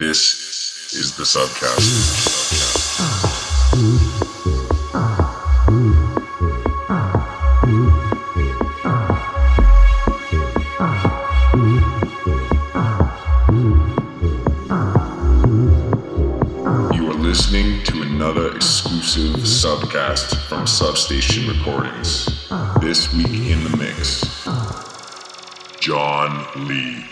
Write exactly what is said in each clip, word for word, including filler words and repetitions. This is the Subcast. Another exclusive subcast from Substation Recordings. This week in the mix, John Lee.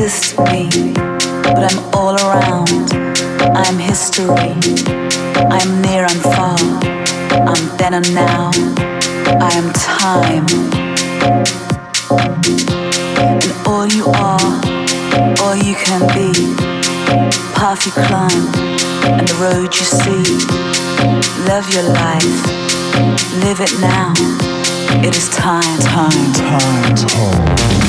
exist to me, but I'm all around. I'm history. I'm near and far. I'm then and now. I am time. And all you are, all you can be. Path you climb, and the road you see. Love your life. Live it now. It is time, time, time, time.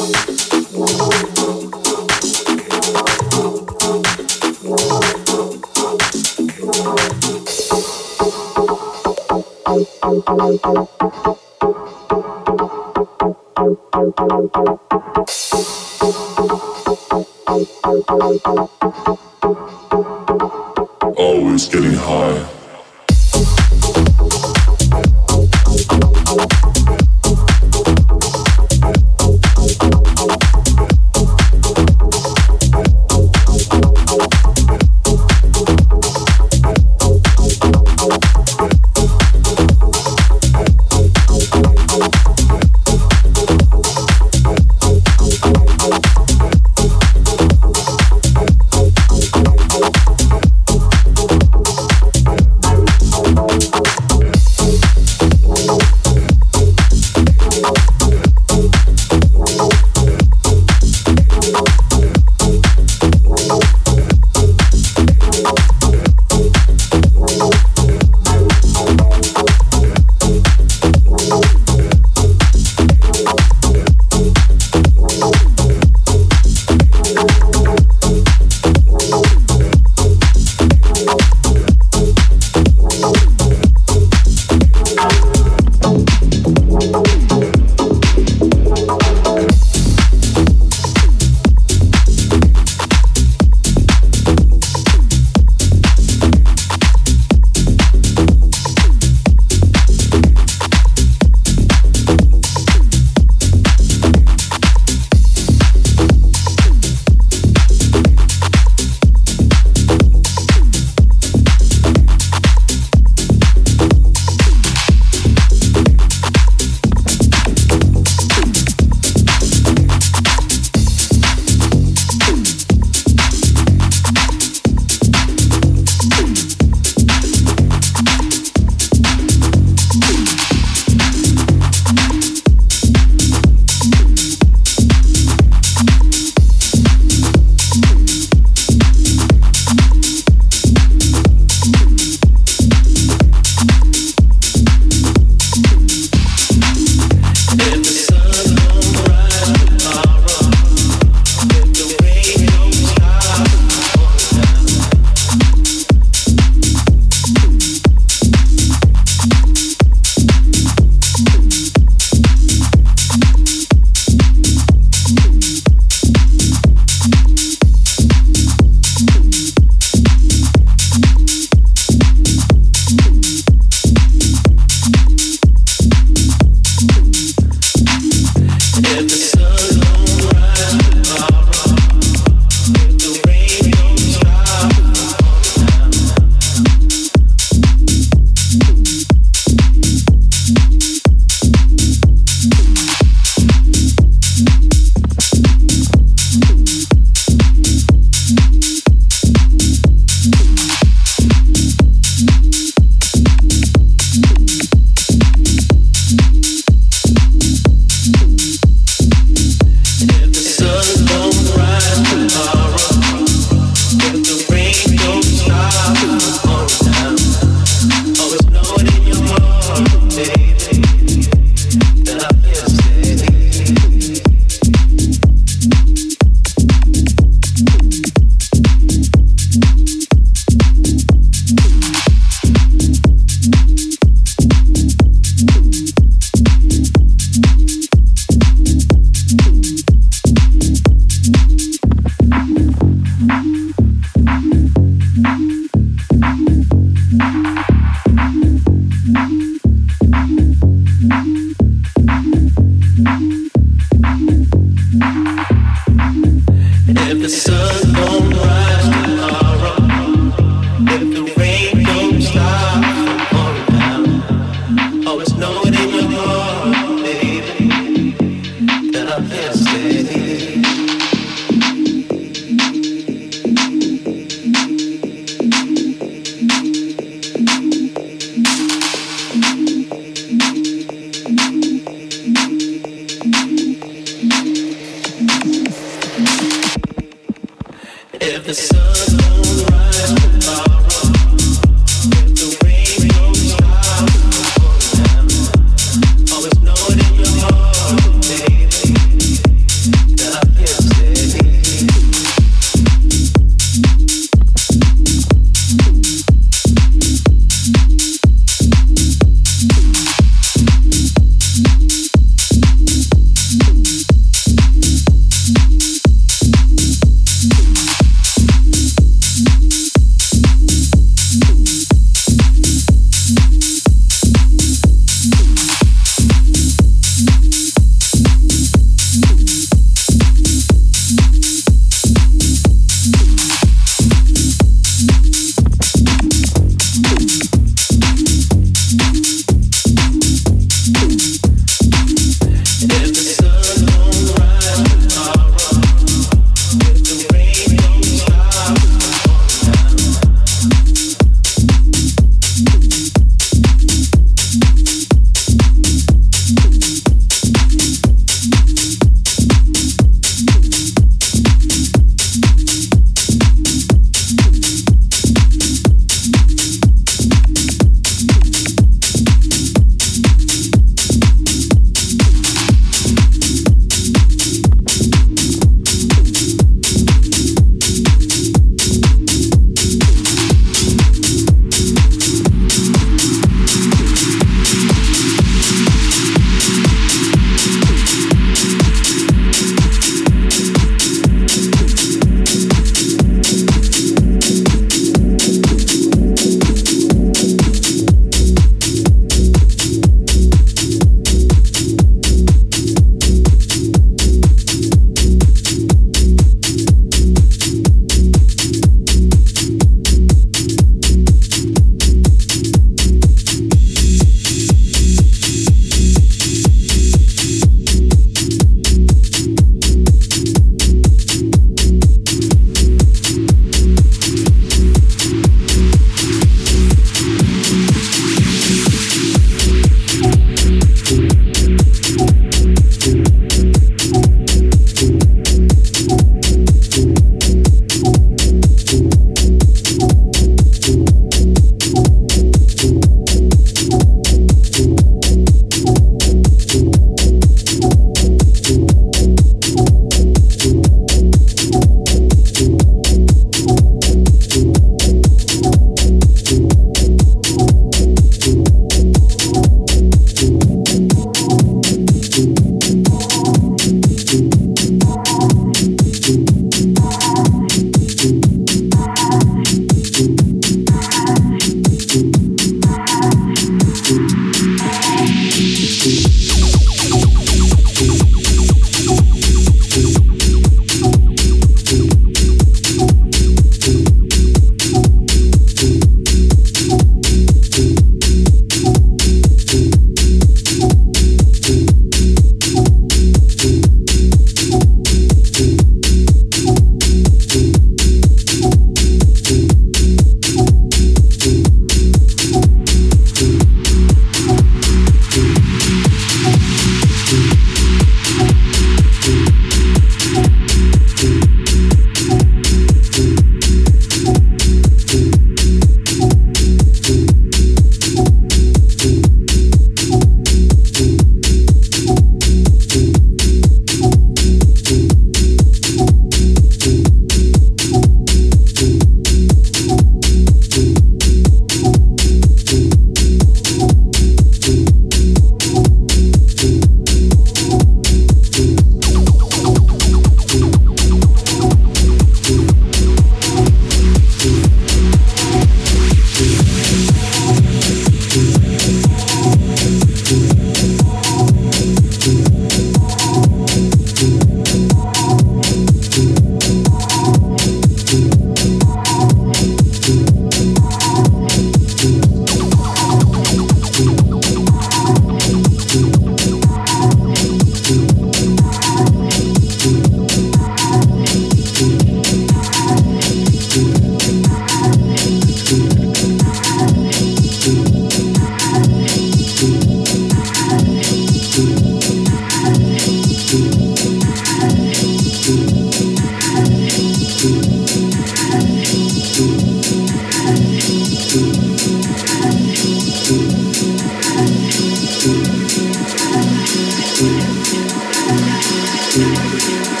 Thank you.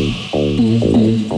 Wisdom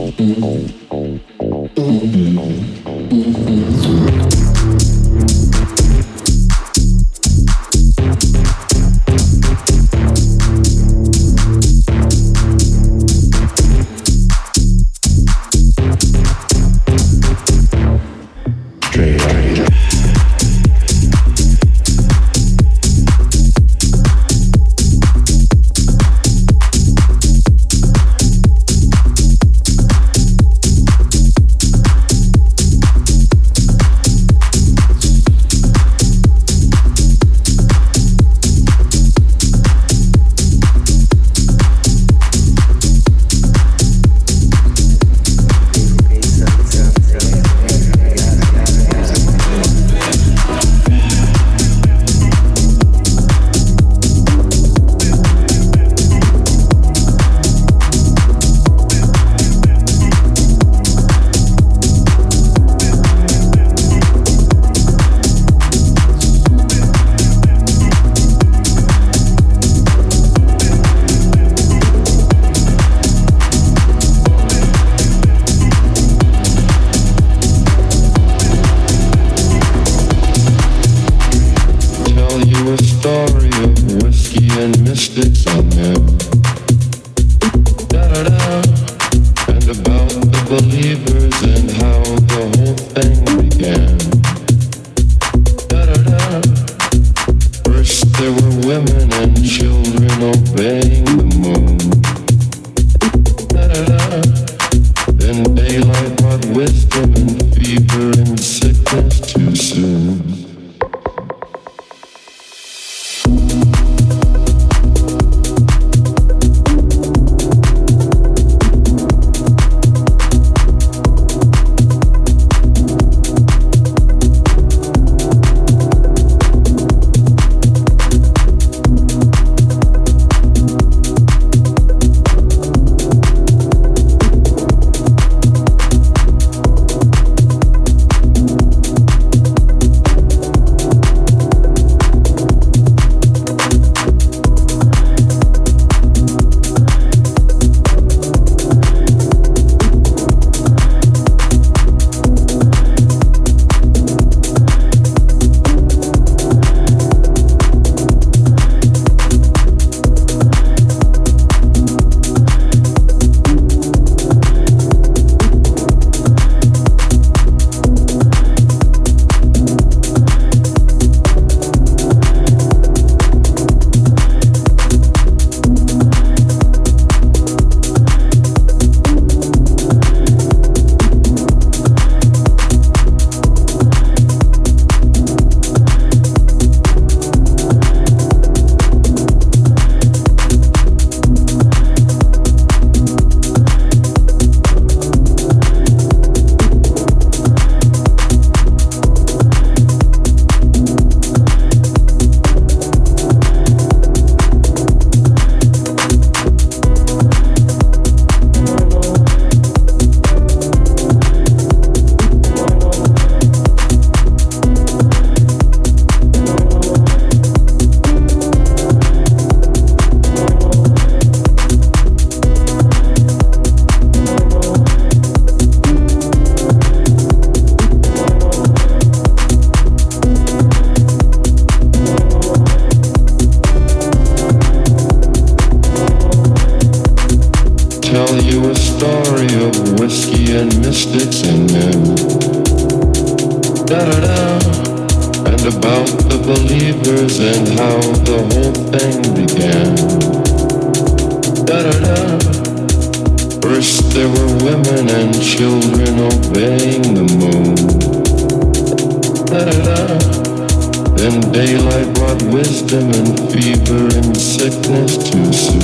and fever and sickness too soon.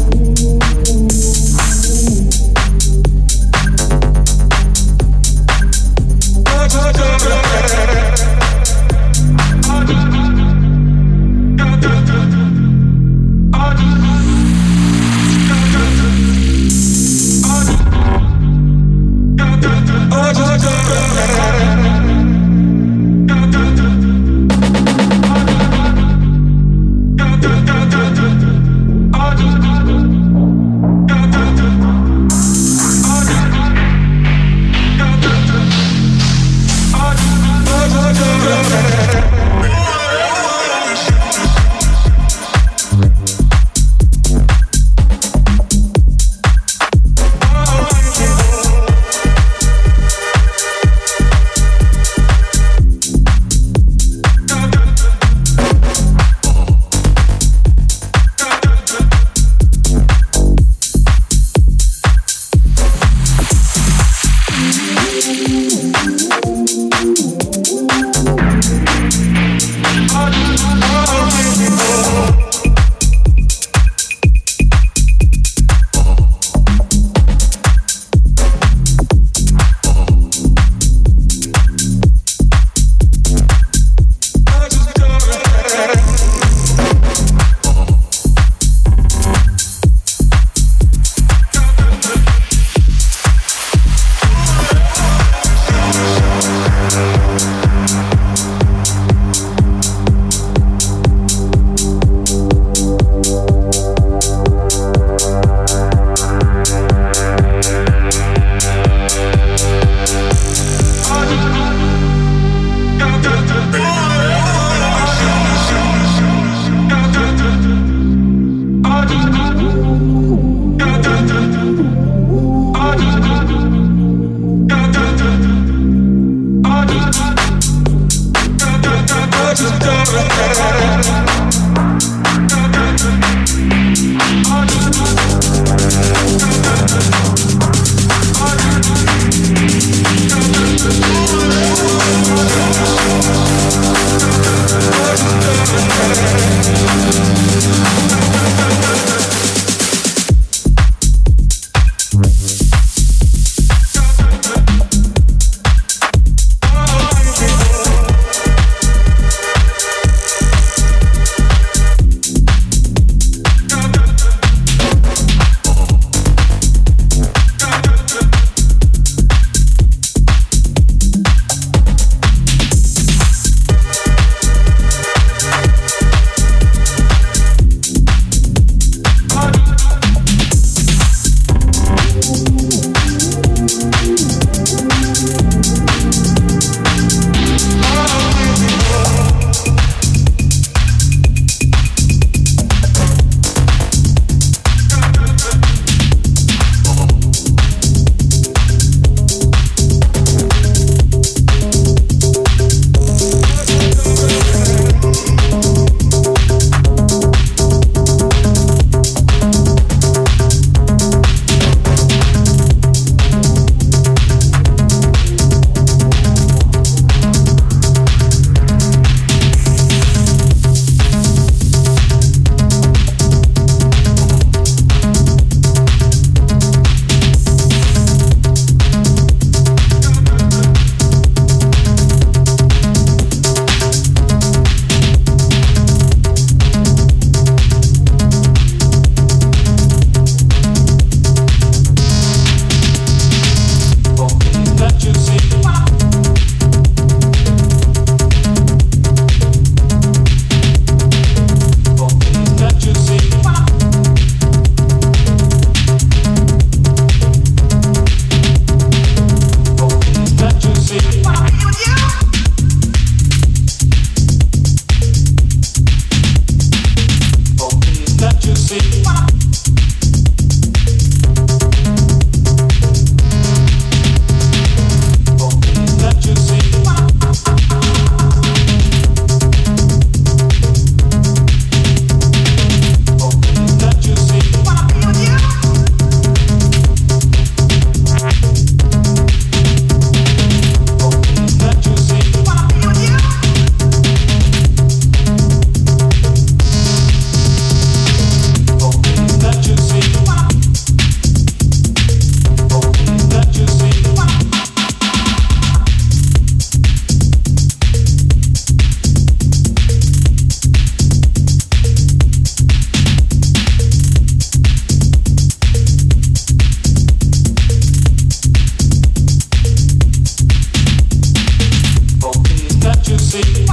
see?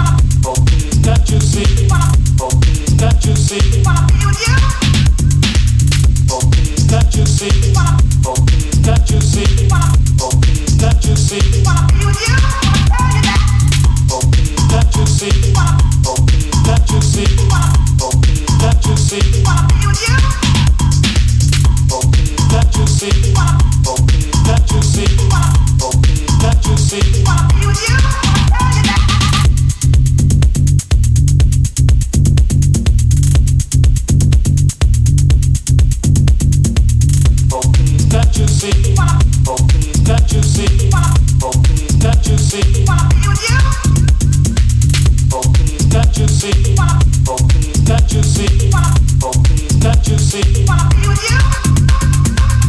Oh, please, can't you see? Oh, please, can't you see? Wanna be with you? Oh, please, can't you see? Oh, please, can't you see? Oh, please, can't you see? Wanna be with you? Wanna turn it back? Oh, please, can't you see? Oh, please, can't you see? Oh, please, can't you see? Wanna be with you? Oh, please, can't you see? Oh, please, can't you see? Oh, please, can't you see? Wanna be with you? Oh, please, can't you see? Oh, please, can't you see? Wanna be with you? Oh, please, can't you see? Oh, please, can't you see? Oh, please, can't you see? Wanna be with you? Oh,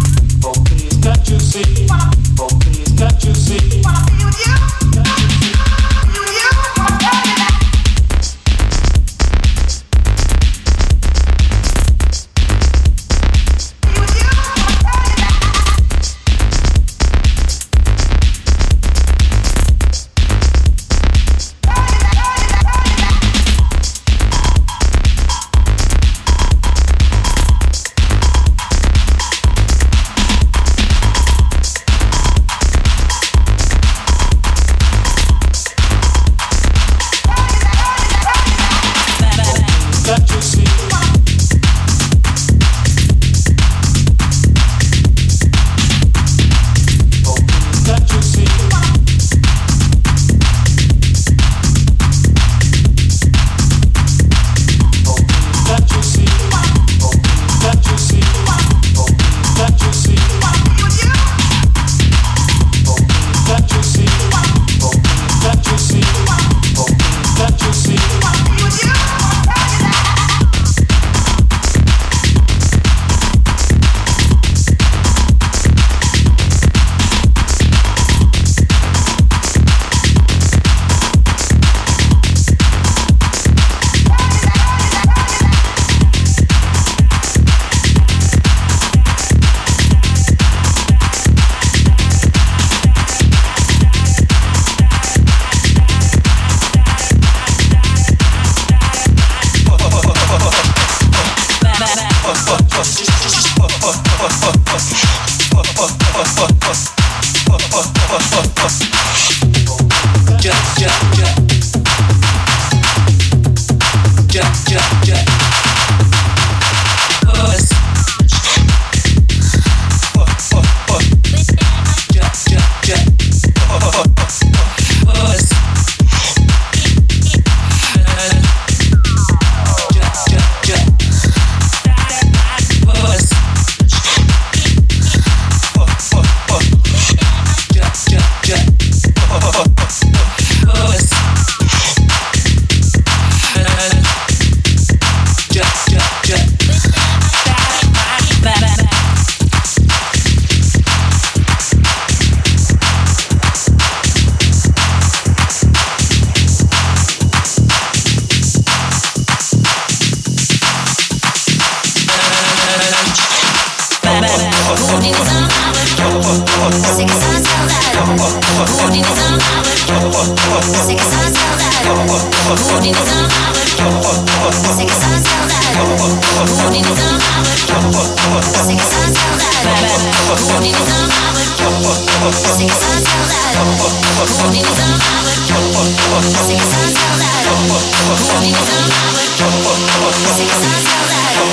please, can't you see? Oh, please, can't you see? Wanna be with you? You,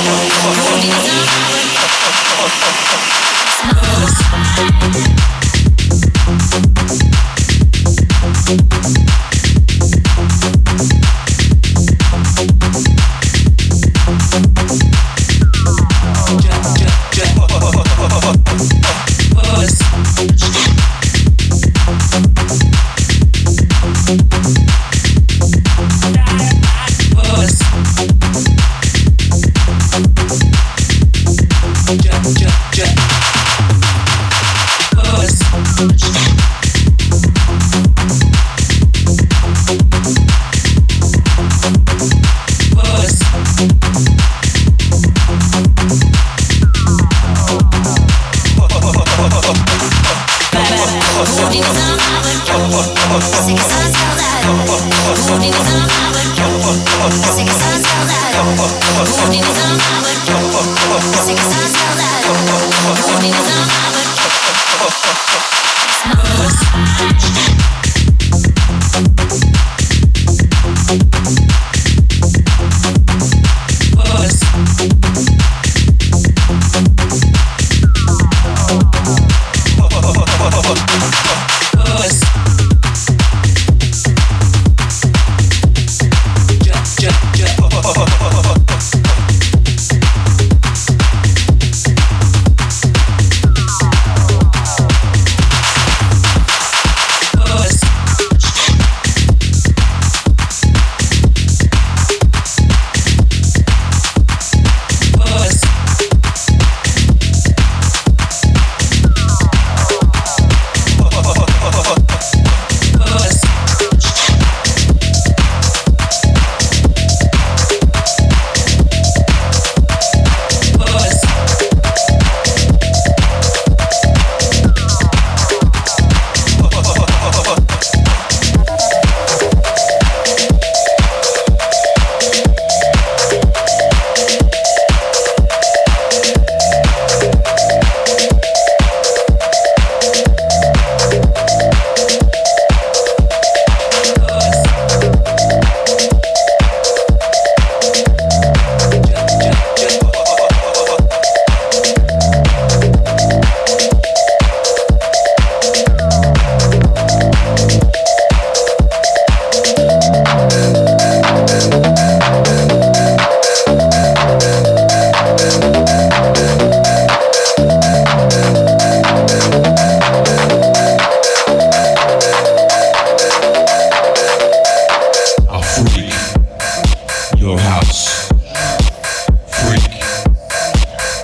you, wanna tell you that?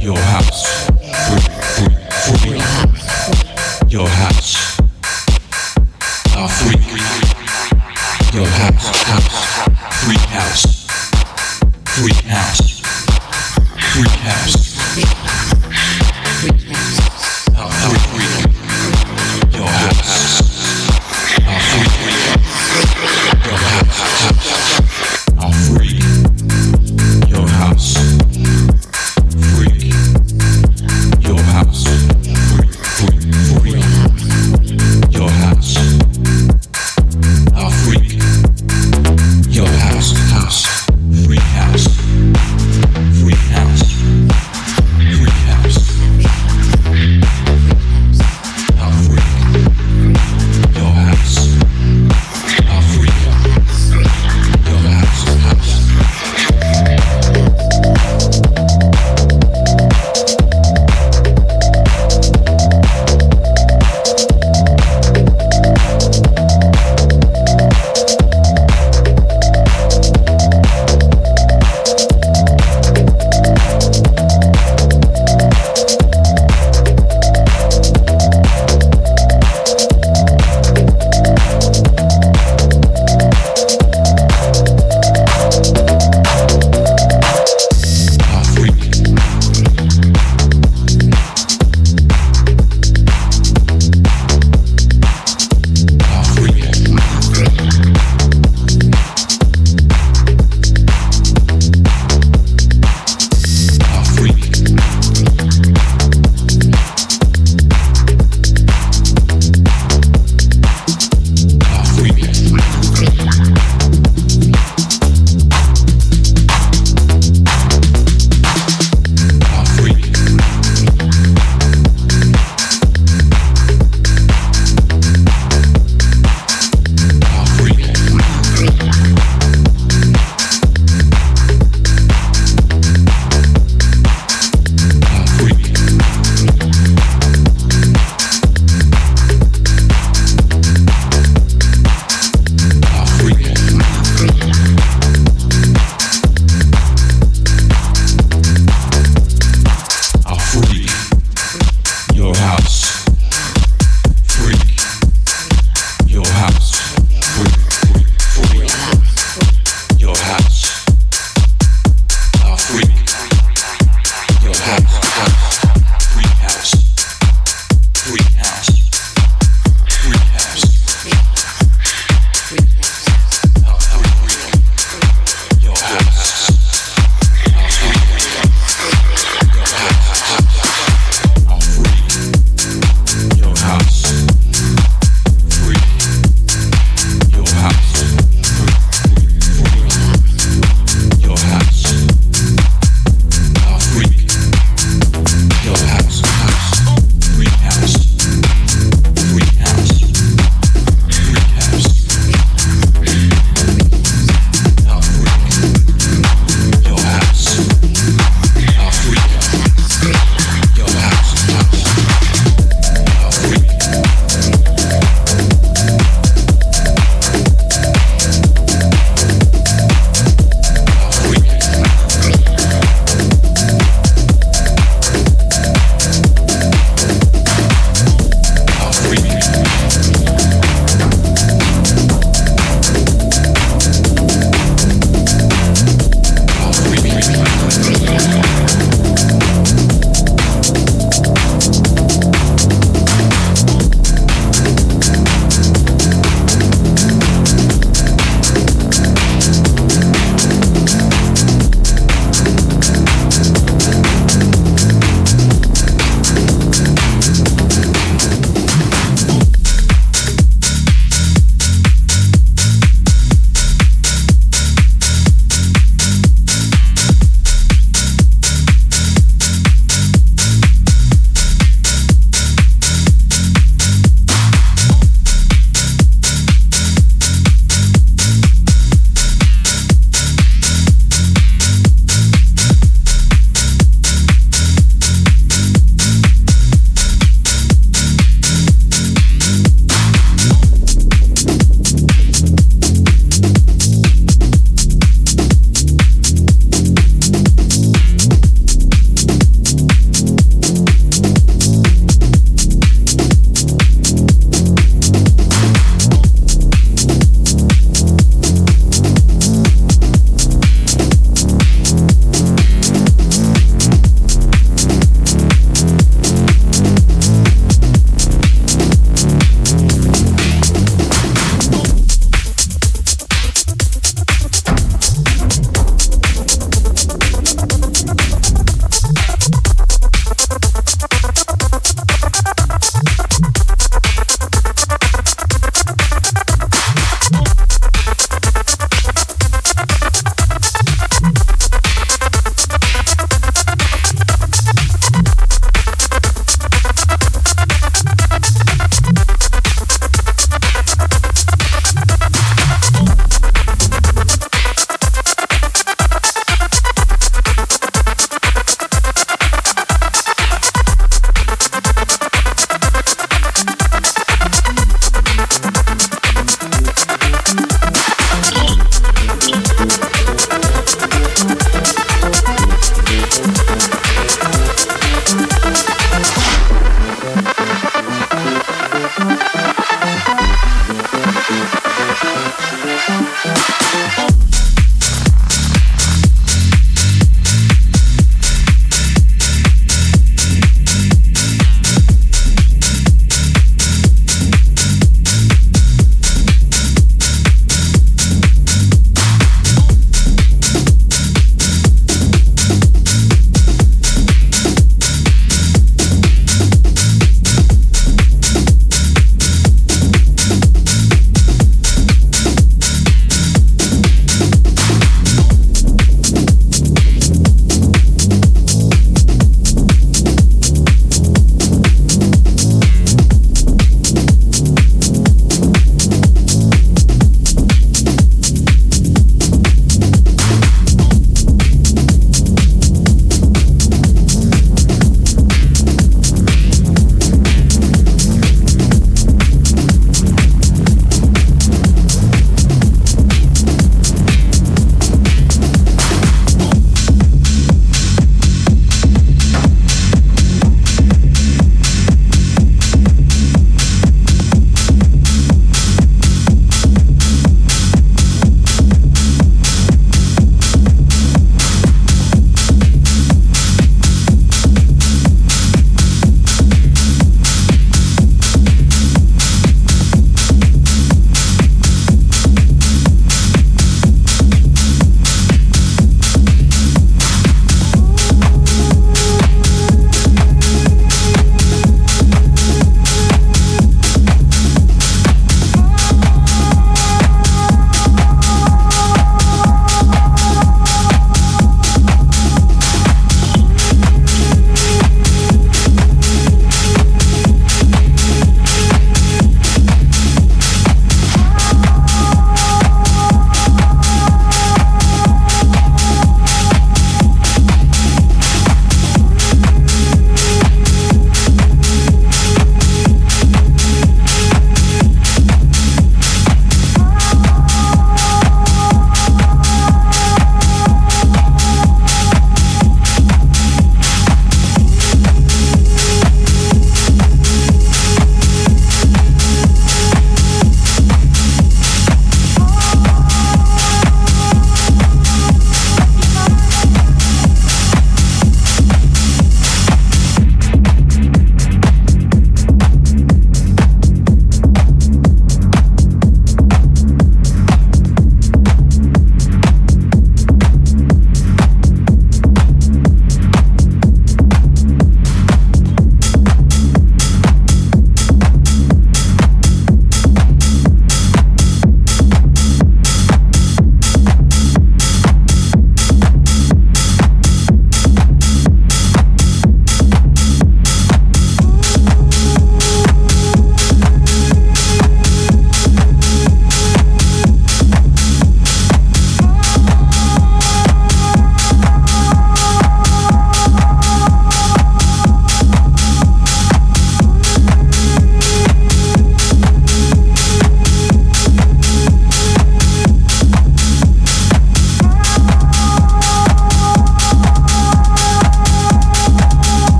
Your house, house.